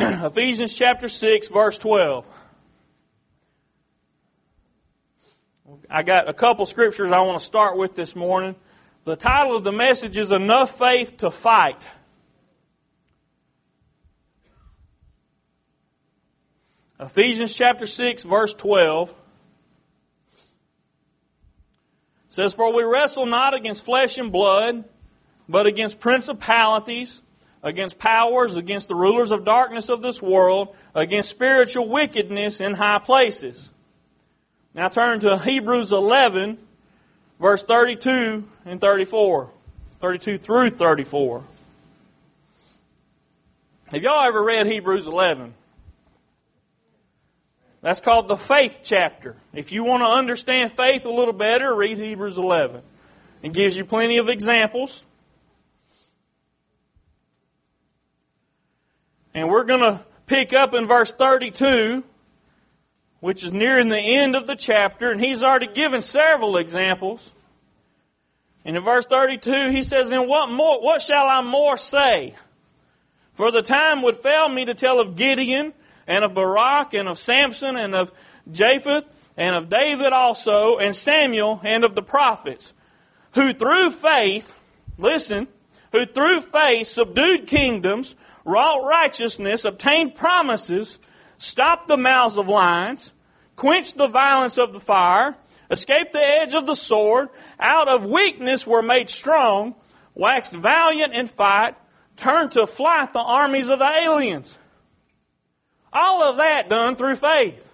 Ephesians chapter 6, verse 12. I got a couple scriptures I want to start with this morning. The title of the message is Enough Faith to Fight. Ephesians chapter 6, verse 12. Says, For we wrestle not against flesh and blood, but against principalities, against powers, against the rulers of darkness of this world, against spiritual wickedness in high places. Now turn to Hebrews 11, verse 32 and 34. 32 through 34. Have y'all ever read Hebrews 11? That's called the faith chapter. If you want to understand faith a little better, read Hebrews 11. It gives you plenty of examples. And we're going to pick up in verse 32, which is nearing the end of the chapter. And he's already given several examples. And in verse 32, he says, And what shall I more say? For the time would fail me to tell of Gideon, and of Barak, and of Samson, and of Jephthah, and of David also, and Samuel, and of the prophets, who through faith, subdued kingdoms, wrought righteousness, obtained promises, stopped the mouths of lions, quenched the violence of the fire, escaped the edge of the sword, out of weakness were made strong, waxed valiant in fight, turned to flight the armies of the aliens. All of that done through faith.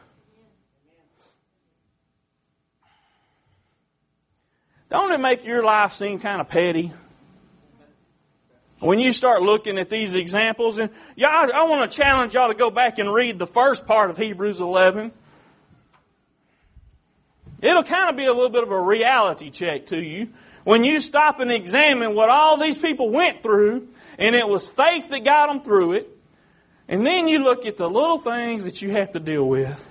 Don't it make your life seem kind of petty? When you start looking at these examples, and y'all, I want to challenge y'all to go back and read the first part of Hebrews 11. It'll kind of be a little bit of a reality check to you when you stop and examine what all these people went through, and it was faith that got them through it. And then you look at the little things that you have to deal with.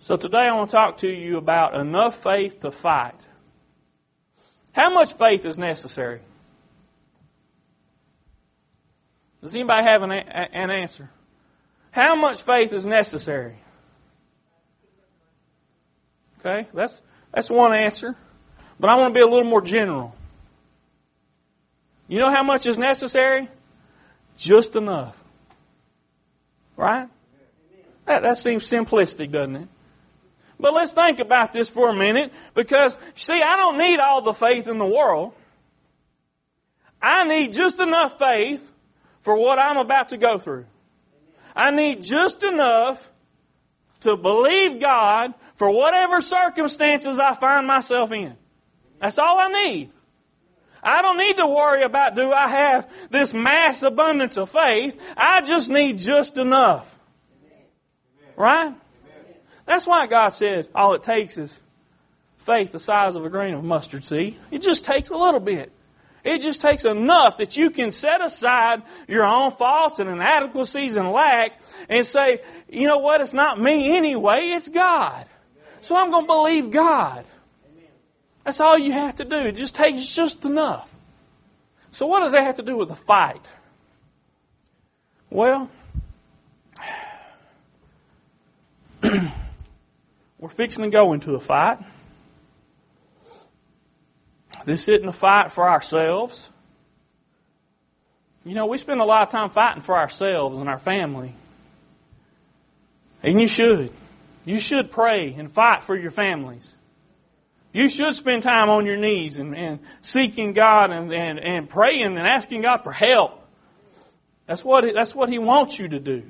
So today I want to talk to you about enough faith to fight. How much faith is necessary? Does anybody have an answer? How much faith is necessary? Okay, that's one answer. But I want to be a little more general. You know how much is necessary? Just enough. Right? That seems simplistic, doesn't it? But let's think about this for a minute. Because, see, I don't need all the faith in the world. I need just enough faith for what I'm about to go through. I need just enough to believe God for whatever circumstances I find myself in. That's all I need. I don't need to worry about, do I have this mass abundance of faith? I just need just enough. Right? Amen. That's why God said all it takes is faith the size of a grain of mustard seed. It just takes a little bit. It just takes enough that you can set aside your own faults and inadequacies and lack and say, you know what, it's not me anyway, it's God. So I'm going to believe God. That's all you have to do. It just takes just enough. So what does that have to do with a fight? Well, we're fixing to go into a fight. This isn't a fight for ourselves. You know, we spend a lot of time fighting for ourselves and our family. And you should. You should pray and fight for your families. You should spend time on your knees and seeking God and praying and asking God for help. That's what He wants you to do.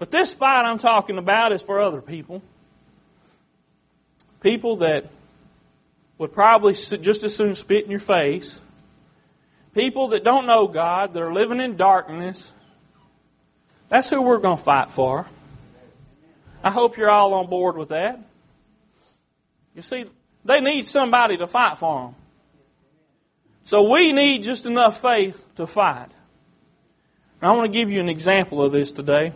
But this fight I'm talking about is for other people. People that would probably just as soon spit in your face. People that don't know God, that are living in darkness. That's who we're going to fight for. I hope you're all on board with that. You see, they need somebody to fight for them. So we need just enough faith to fight. And I want to give you an example of this today.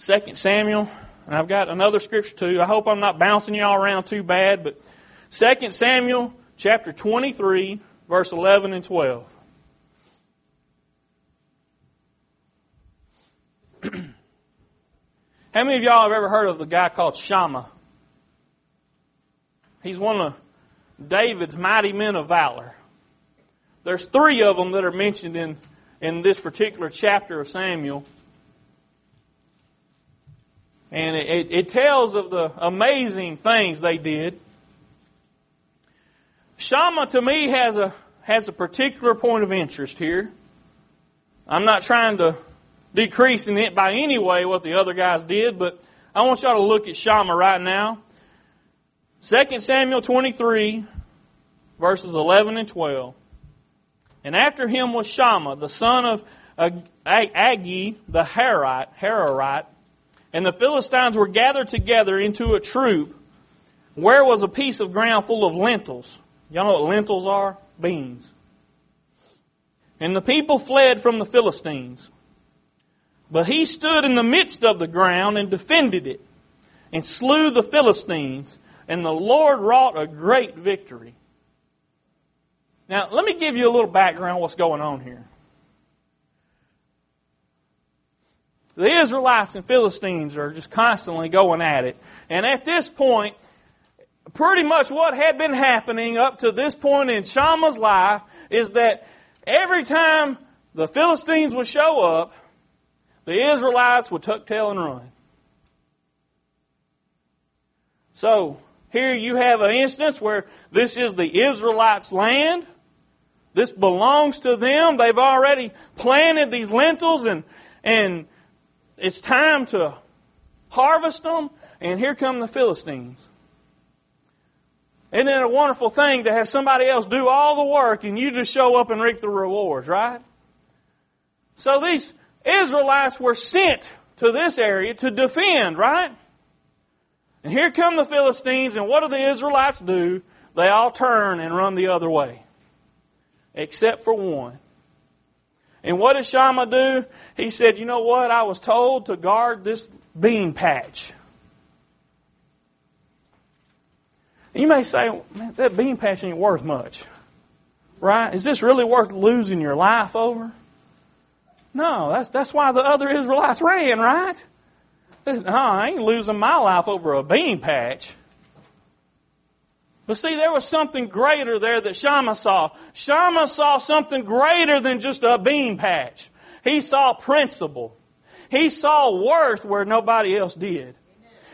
2 Samuel, and I've got another scripture too. I hope I'm not bouncing you all around too bad, but 2 Samuel chapter 23, verse 11 and 12. How many of y'all have ever heard of the guy called Shammah? He's one of David's mighty men of valor. There's three of them that are mentioned in this particular chapter of Samuel. And it tells of the amazing things they did. Shammah, to me, has a particular point of interest here. I'm not trying to decrease in it by any way what the other guys did, but I want y'all to look at Shammah right now. 2 Samuel 23, verses 11 and 12. And after him was Shammah, the son of Agi, the Hararite, and the Philistines were gathered together into a troop, where was a piece of ground full of lentils. Y'all know what lentils are? Beans. And the people fled from the Philistines. But he stood in the midst of the ground and defended it, and slew the Philistines, and the Lord wrought a great victory. Now, let me give you a little background what's going on here. The Israelites and Philistines are just constantly going at it. And at this point, pretty much what had been happening up to this point in Shammah's life is that every time the Philistines would show up, the Israelites would tuck tail and run. So, here you have an instance where this is the Israelites' land. This belongs to them. They've already planted these lentils and it's time to harvest them. And here come the Philistines. Isn't it a wonderful thing to have somebody else do all the work and you just show up and reap the rewards, right? So these Israelites were sent to this area to defend, right? And here come the Philistines, and what do the Israelites do? They all turn and run the other way, except for one. And what did Shammah do? He said, you know what? I was told to guard this bean patch. And you may say, man, that bean patch ain't worth much, right? Is this really worth losing your life over? No, that's why the other Israelites ran, right? I ain't losing my life over a bean patch. But see, there was something greater there that Shammah saw. Shammah saw something greater than just a bean patch. He saw principle. He saw worth where nobody else did.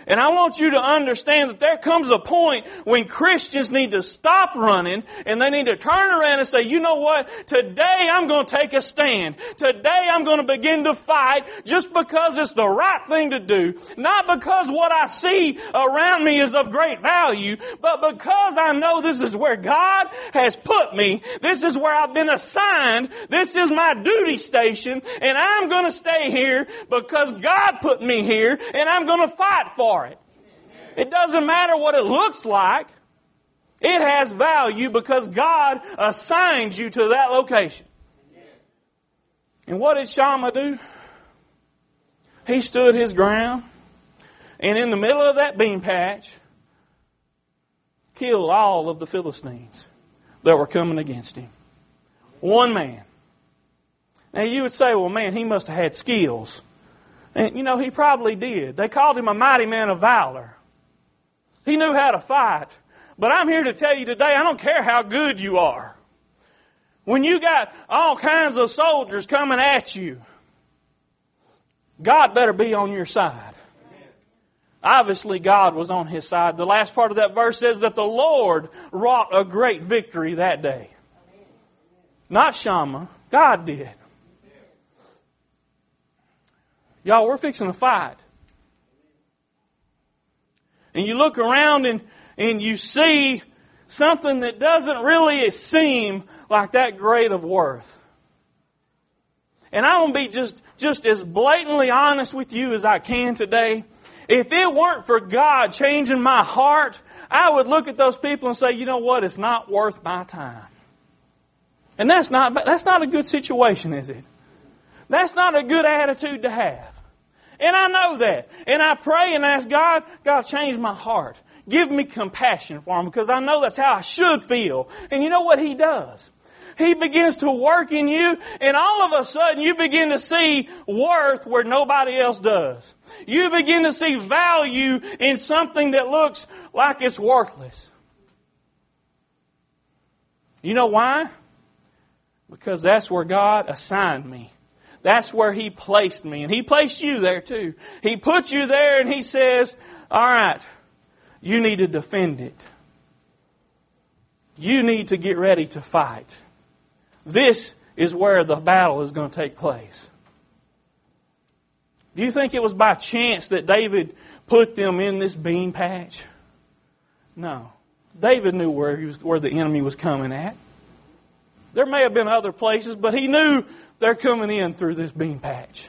And I want you to understand that there comes a point when Christians need to stop running and they need to turn around and say, you know what? Today I'm going to take a stand. Today I'm going to begin to fight just because it's the right thing to do. Not because what I see around me is of great value, but because I know this is where God has put me. This is where I've been assigned. This is my duty station. And I'm going to stay here because God put me here and I'm going to fight for it. It doesn't matter what it looks like. It has value because God assigned you to that location. And what did Shammah do? He stood his ground and in the middle of that bean patch killed all of the Philistines that were coming against him. One man. Now you would say, well, man, he must have had skills. And, you know, he probably did. They called him a mighty man of valor. He knew how to fight. But I'm here to tell you today, I don't care how good you are. When you got all kinds of soldiers coming at you, God better be on your side. Obviously, God was on his side. The last part of that verse says that the Lord wrought a great victory that day. Not Shammah. God did. Y'all, we're fixing to fight. And you look around and you see something that doesn't really seem like that great of worth. And I'm going to be just as blatantly honest with you as I can today. If it weren't for God changing my heart, I would look at those people and say, you know what, it's not worth my time. And that's not a good situation, is it? That's not a good attitude to have. And I know that. And I pray and ask God, God, change my heart. Give me compassion for him because I know that's how I should feel. And you know what He does? He begins to work in you, and all of a sudden you begin to see worth where nobody else does. You begin to see value in something that looks like it's worthless. You know why? Because that's where God assigned me. That's where He placed me. And He placed you there too. He put you there and He says, all right, you need to defend it. You need to get ready to fight. This is where the battle is going to take place. Do you think it was by chance that David put them in this bean patch? No. David knew where the enemy was coming at. There may have been other places, but he knew they're coming in through this bean patch.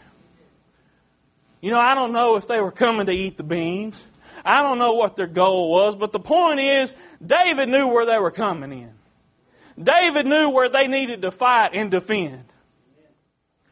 You know, I don't know if they were coming to eat the beans. I don't know what their goal was, but the point is, David knew where they were coming in. David knew where they needed to fight and defend.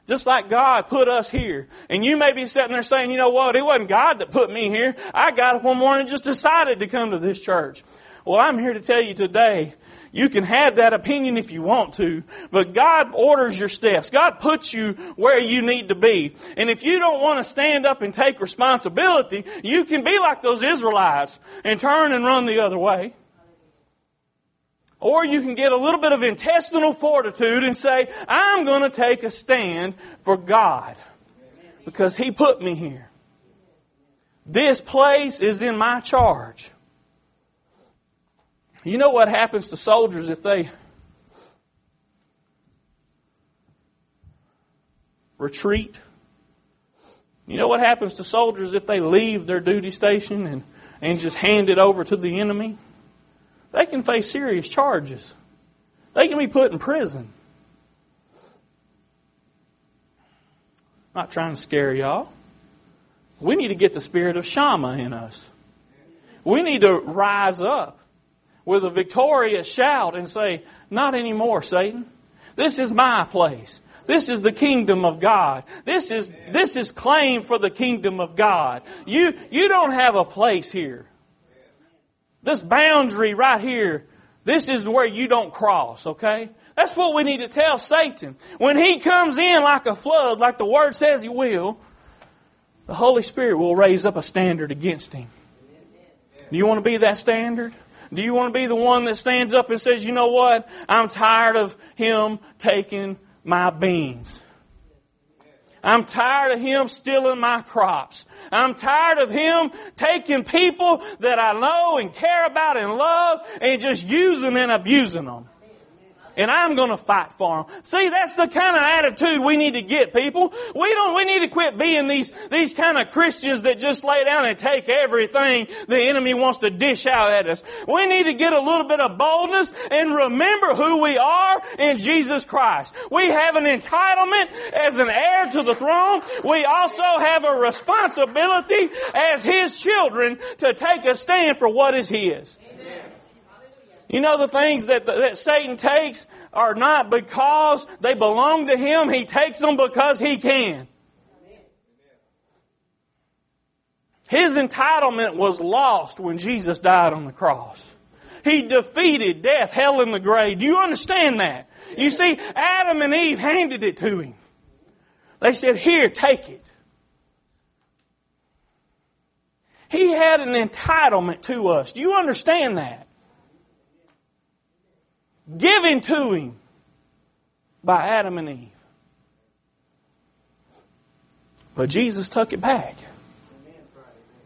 Just like God put us here. And you may be sitting there saying, you know what, it wasn't God that put me here. I got up one morning and just decided to come to this church. Well, I'm here to tell you today, you can have that opinion if you want to, but God orders your steps. God puts you where you need to be. And if you don't want to stand up and take responsibility, you can be like those Israelites and turn and run the other way. Or you can get a little bit of intestinal fortitude and say, I'm going to take a stand for God because He put me here. This place is in my charge. You know what happens to soldiers if they retreat? You know what happens to soldiers if they leave their duty station and just hand it over to the enemy? They can face serious charges. They can be put in prison. I'm not trying to scare y'all. We need to get the spirit of Shammah in us. We need to rise up with a victorious shout and say, not anymore, Satan. This is my place. This is the kingdom of God. This is claim for the kingdom of God. You don't have a place here. This boundary right here, this is where you don't cross, okay? That's what we need to tell Satan. When he comes in like a flood, like the Word says he will, the Holy Spirit will raise up a standard against him. Do you want to be that standard? Do you want to be the one that stands up and says, you know what? I'm tired of him taking my beans. I'm tired of him stealing my crops. I'm tired of him taking people that I know and care about and love and just using and abusing them. And I'm going to fight for them. See, that's the kind of attitude we need to get, people. We need to quit being these kind of Christians that just lay down and take everything the enemy wants to dish out at us. We need to get a little bit of boldness and remember who we are in Jesus Christ. We have an entitlement as an heir to the throne. We also have a responsibility as His children to take a stand for what is His. You know, the things that Satan takes are not because they belong to him. He takes them because he can. His entitlement was lost when Jesus died on the cross. He defeated death, hell, and the grave. Do you understand that? You see, Adam and Eve handed it to him. They said, here, take it. He had an entitlement to us. Do you understand that? Given to him by Adam and Eve. But Jesus took it back.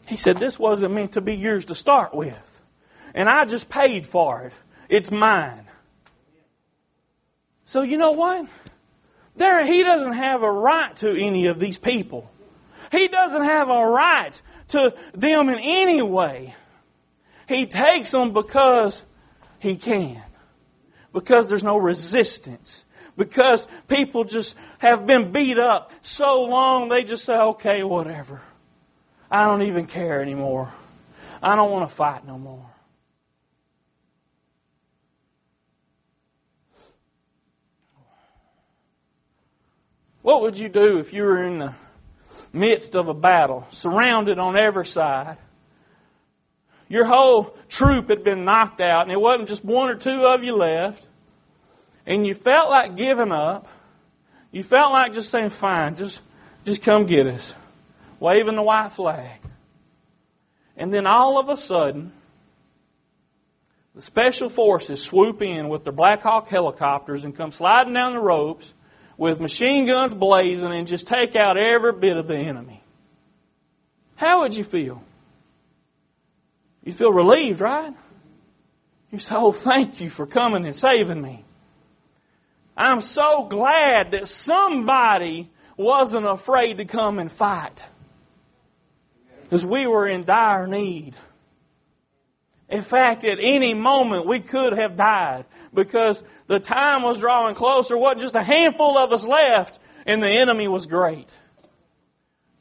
He said, this wasn't meant to be yours to start with. And I just paid for it. It's mine. So you know what? He doesn't have a right to any of these people. He doesn't have a right to them in any way. He takes them because he can. Because there's no resistance. Because people just have been beat up so long they just say, okay, whatever. I don't even care anymore. I don't want to fight no more. What would you do if you were in the midst of a battle, surrounded on every side? Your whole troop had been knocked out, and it wasn't just one or two of you left. and you felt like giving up, you felt like just saying, fine, just come get us, waving the white flag. And then all of a sudden, the special forces swoop in with their Black Hawk helicopters and come sliding down the ropes with machine guns blazing and just take out every bit of the enemy. How would you feel? You feel relieved, right? You say, oh, thank you for coming and saving me. I'm so glad that somebody wasn't afraid to come and fight, because we were in dire need. In fact, at any moment we could have died, because the time was drawing closer. There wasn't just a handful of us left, and the enemy was great.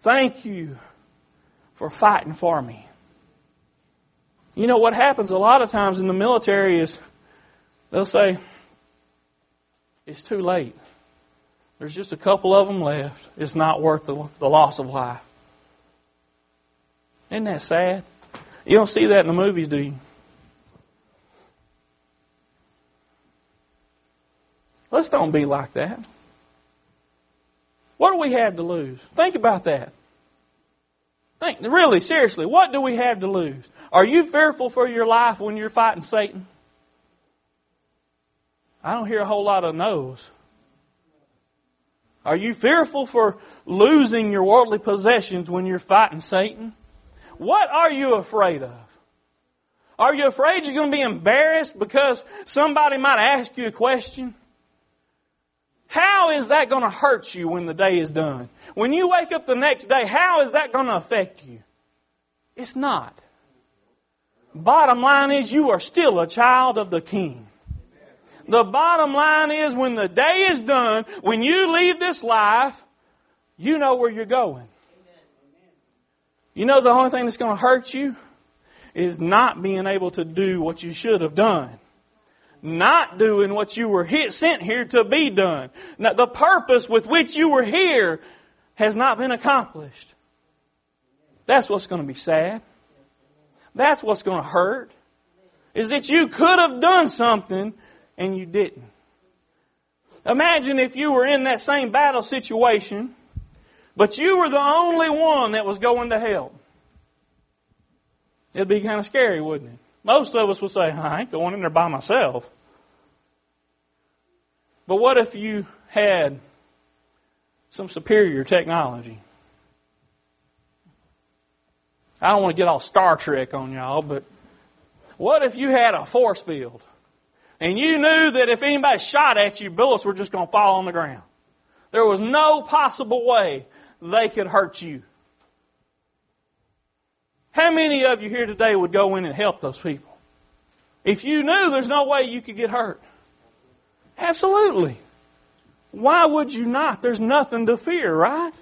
Thank you for fighting for me. You know what happens a lot of times in the military is they'll say, it's too late. There's just a couple of them left. It's not worth the loss of life. Isn't that sad? You don't see that in the movies, do you? Let's don't be like that. What do we have to lose? Think about that. Think, really, seriously, what do we have to lose? Are you fearful for your life when you're fighting Satan? I don't hear a whole lot of no's. Are you fearful for losing your worldly possessions when you're fighting Satan? What are you afraid of? Are you afraid you're going to be embarrassed because somebody might ask you a question? How is that going to hurt you when the day is done? When you wake up the next day, how is that going to affect you? It's not. Bottom line is, you are still a child of the King. The bottom line is, when the day is done, when you leave this life, you know where you're going. You know, the only thing that's going to hurt you is not being able to do what you should have done. Not doing what you were sent here to be done. Now, the purpose with which you were here has not been accomplished. That's what's going to be sad. That's what's going to hurt. Is that you could have done something and you didn't. Imagine if you were in that same battle situation, but you were the only one that was going to hell. It'd be kind of scary, wouldn't it? Most of us would say, I ain't going in there by myself. But what if you had some superior technology? I don't want to get all Star Trek on y'all, but what if you had a force field and you knew that if anybody shot at you, bullets were just going to fall on the ground? There was no possible way they could hurt you. How many of you here today would go in and help those people? If you knew there's no way you could get hurt. Absolutely. Why would you not? There's nothing to fear, right?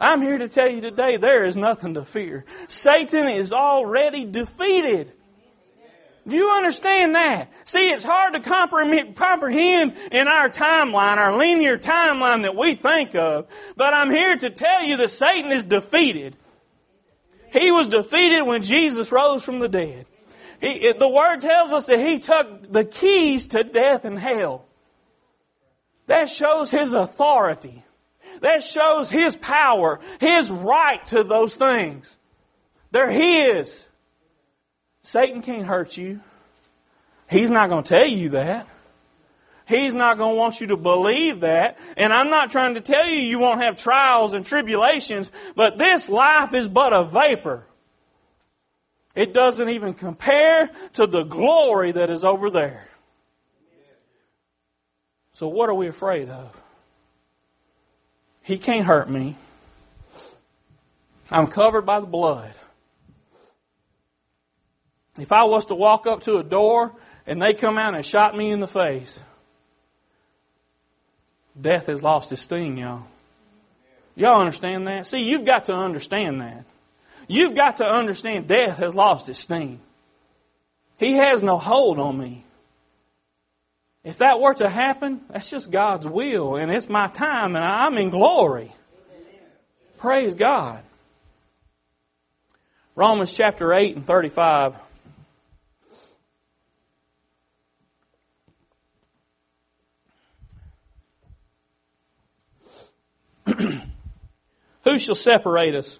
I'm here to tell you today, there is nothing to fear. Satan is already defeated. Do you understand that? See, it's hard to comprehend in our timeline, our linear timeline that we think of. But I'm here to tell you that Satan is defeated. He was defeated when Jesus rose from the dead. The Word tells us that He took the keys to death and hell. That shows His authority. That shows His power, His right to those things. They're His. Satan can't hurt you. He's not going to tell you that. He's not going to want you to believe that. And I'm not trying to tell you you won't have trials and tribulations, but this life is but a vapor. It doesn't even compare to the glory that is over there. So what are we afraid of? He can't hurt me. I'm covered by the blood. If I was to walk up to a door and they come out and shot me in the face, death has lost its sting, y'all. Y'all understand that? See, you've got to understand that. You've got to understand death has lost its sting. He has no hold on me. If that were to happen, that's just God's will, and it's my time, and I'm in glory. Praise God. Romans chapter 8 and 35. shall separate us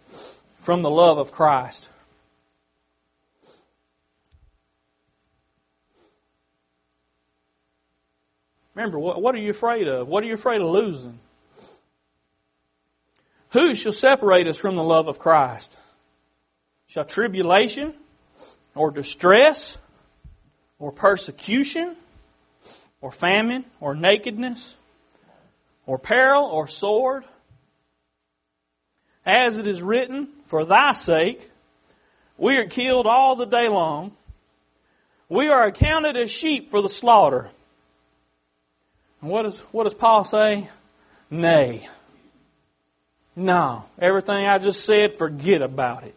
from the love of Christ? Remember, what are you afraid of? What are you afraid of losing? Who shall separate us from the love of Christ? Shall tribulation or distress or persecution or famine or nakedness or peril or sword? As it is written, for thy sake we are killed all the day long. We are accounted as sheep for the slaughter. And what does Paul say? Nay. No. Everything I just said, forget about it.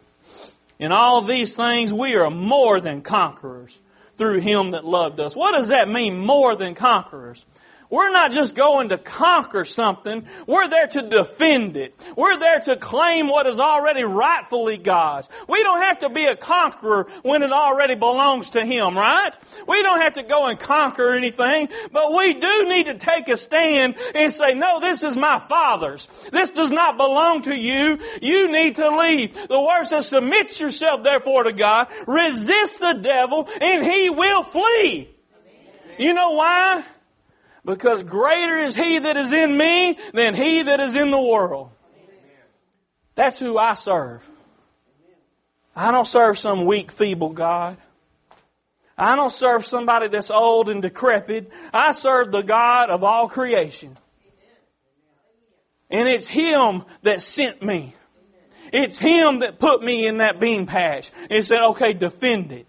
In all these things, we are more than conquerors through Him that loved us. What does that mean, more than conquerors? We're not just going to conquer something. We're there to defend it. We're there to claim what is already rightfully God's. We don't have to be a conqueror when it already belongs to Him, right? We don't have to go and conquer anything, but we do need to take a stand and say, no, this is my Father's. This does not belong to you. You need to leave. The Word says, submit yourself therefore to God, resist the devil, and he will flee. Amen. You know why? Because greater is He that is in me than he that is in the world. That's who I serve. I don't serve some weak, feeble God. I don't serve somebody that's old and decrepit. I serve the God of all creation. And it's Him that sent me. It's Him that put me in that bean patch and said, okay, defend it.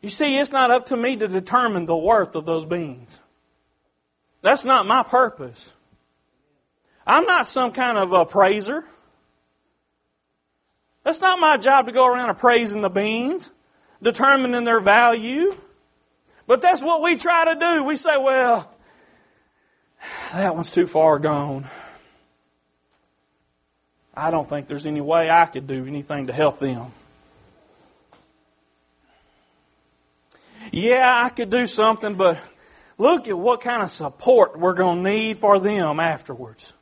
You see, it's not up to me to determine the worth of those beans. That's not my purpose. I'm not some kind of appraiser. That's not my job to go around appraising the beans, determining their value. But that's what we try to do. We say, well, that one's too far gone. I don't think there's any way I could do anything to help them. Yeah, I could do something, but look at what kind of support we're going to need for them afterwards.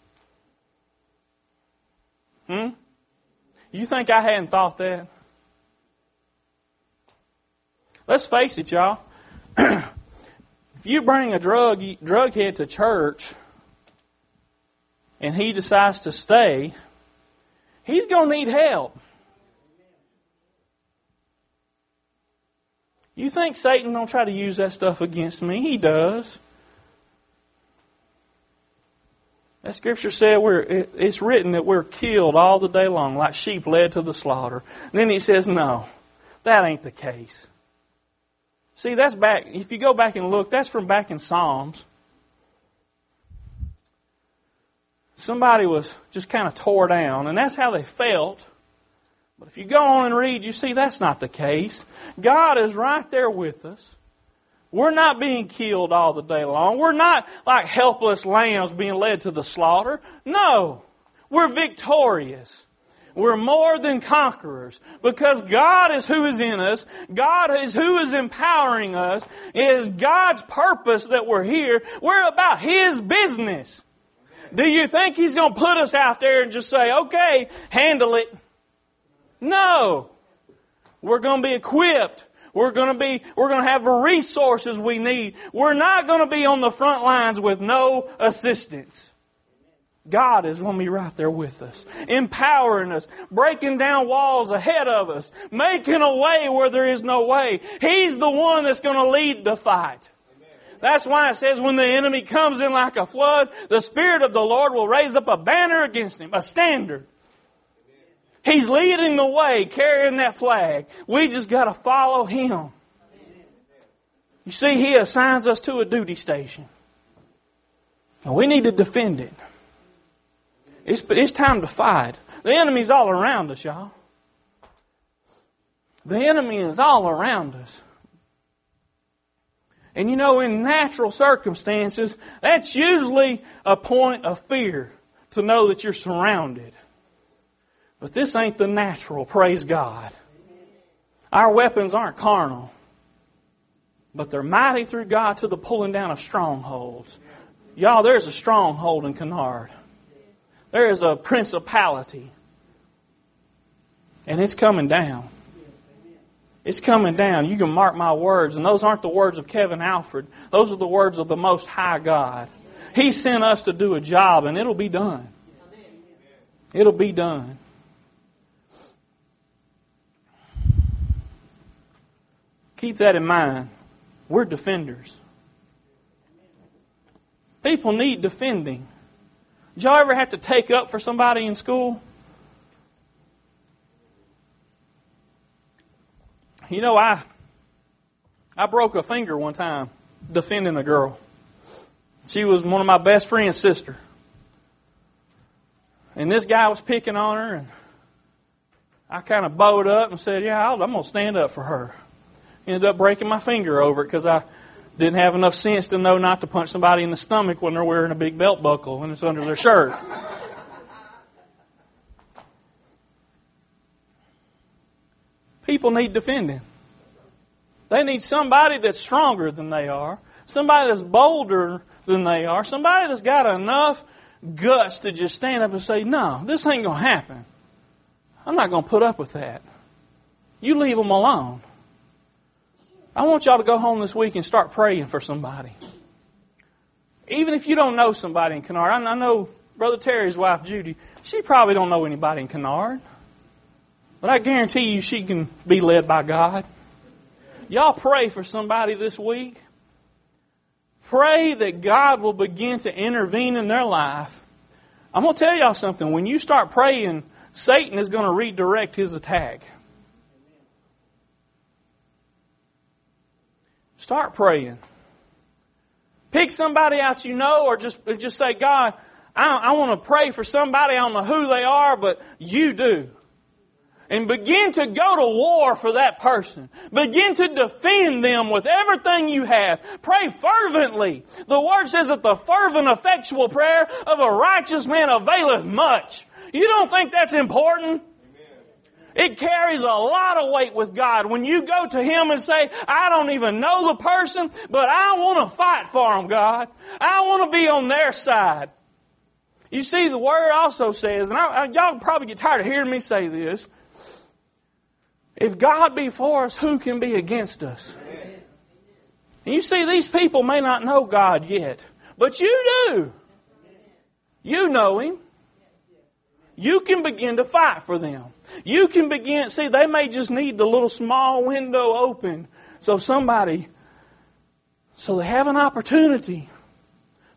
You think I hadn't thought that? Let's face it, y'all. If you bring a drug head to church and he decides to stay, he's going to need help. You think Satan don't try to use that stuff against me? He does. That Scripture said it's written that we're killed all the day long like sheep led to the slaughter. And then he says, no, that ain't the case. See, that's back. If you go back and look, that's from back in Psalms. Somebody was just kind of tore down, and that's how they felt. But if you go on and read, you see that's not the case. God is right there with us. We're not being killed all the day long. We're not like helpless lambs being led to the slaughter. No, we're victorious. We're more than conquerors because God is who is in us. God is who is empowering us. It is God's purpose that we're here. We're about His business. Do you think He's going to put us out there and just say, okay, handle it? No. We're going to be equipped. We're going to have the resources we need. We're not going to be on the front lines with no assistance. God is going to be right there with us, empowering us, breaking down walls ahead of us, making a way where there is no way. He's the one that's going to lead the fight. That's why it says when the enemy comes in like a flood, the Spirit of the Lord will raise up a banner against him, a standard. He's leading the way, carrying that flag. We just got to follow Him. You see, He assigns us to a duty station. And we need to defend it. It's time to fight. The enemy's all around us, y'all. The enemy is all around us. And you know, in natural circumstances, that's usually a point of fear to know that you're surrounded. But this ain't the natural, praise God. Our weapons aren't carnal, but they're mighty through God to the pulling down of strongholds. Y'all, there's a stronghold in Kennard. There is a principality. And it's coming down. It's coming down. You can mark my words. And those aren't the words of Kevin Alfred. Those are the words of the Most High God. He sent us to do a job, and it'll be done. It'll be done. Keep that in mind. We're defenders. People need defending. Did y'all ever have to take up for somebody in school? You know, I broke a finger one time defending a girl. She was one of my best friend's sister. And this guy was picking on her, and I kind of bowed up and said, yeah, I'm going to stand up for her. Ended up breaking my finger over it because I didn't have enough sense to know not to punch somebody in the stomach when they're wearing a big belt buckle and it's under their shirt. People need defending. They need somebody that's stronger than they are, somebody that's bolder than they are, somebody that's got enough guts to just stand up and say, no, this ain't going to happen. I'm not going to put up with that. You leave them alone. I want y'all to go home this week and start praying for somebody. Even if you don't know somebody in Kennard. I know Brother Terry's wife, Judy, she probably don't know anybody in Kennard. But I guarantee you she can be led by God. Y'all pray for somebody this week. Pray that God will begin to intervene in their life. I'm going to tell y'all something. When you start praying, Satan is going to redirect his attack. Start praying. Pick somebody out you know, or just say, God, I want to pray for somebody. I don't know who they are, but you do. And begin to go to war for that person. Begin to defend them with everything you have. Pray fervently. The Word says that the fervent, effectual prayer of a righteous man availeth much. You don't think that's important? It carries a lot of weight with God. When you go to Him and say, I don't even know the person, but I want to fight for them, God. I want to be on their side. You see, the Word also says, and y'all probably get tired of hearing me say this, if God be for us, who can be against us? And you see, these people may not know God yet, but you do. You know Him. You can begin to fight for them. You can begin, see, they may just need the little small window open so they have an opportunity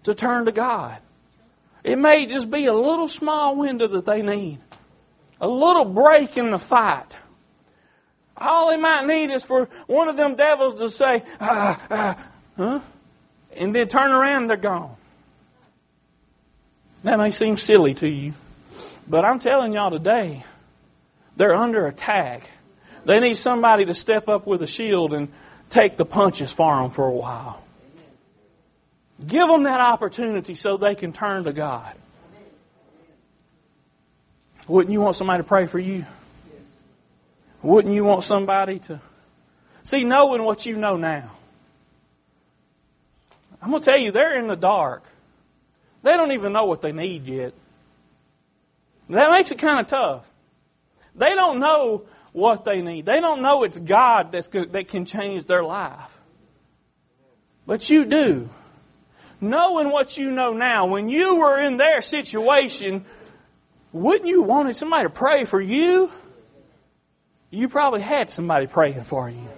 to turn to God. It may just be a little small window that they need, a little break in the fight. All they might need is for one of them devils to say, and then turn around and they're gone. That may seem silly to you, but I'm telling y'all today, they're under attack. They need somebody to step up with a shield and take the punches for them for a while. Give them that opportunity so they can turn to God. Wouldn't you want somebody to pray for you? Wouldn't you want somebody to... See, knowing what you know now. I'm going to tell you, they're in the dark. They don't even know what they need yet. That makes it kind of tough. They don't know what they need. They don't know it's God that can change their life. But you do. Knowing what you know now, when you were in their situation, wouldn't you want somebody to pray for you? You probably had somebody praying for you.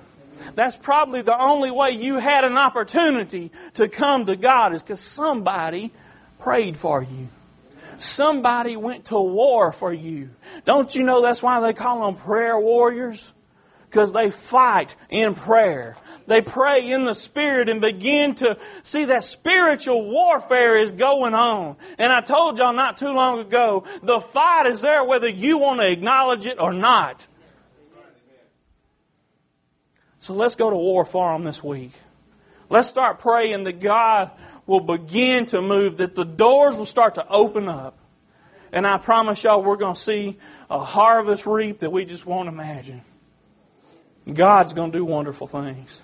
That's probably the only way you had an opportunity to come to God is because somebody prayed for you. Somebody went to war for you. Don't you know that's why they call them prayer warriors? Because they fight in prayer. They pray in the Spirit and begin to see that spiritual warfare is going on. And I told y'all not too long ago, the fight is there whether you want to acknowledge it or not. So let's go to war for them this week. Let's start praying that God will begin to move, that the doors will start to open up. And I promise y'all we're going to see a harvest reap that we just won't imagine. God's going to do wonderful things.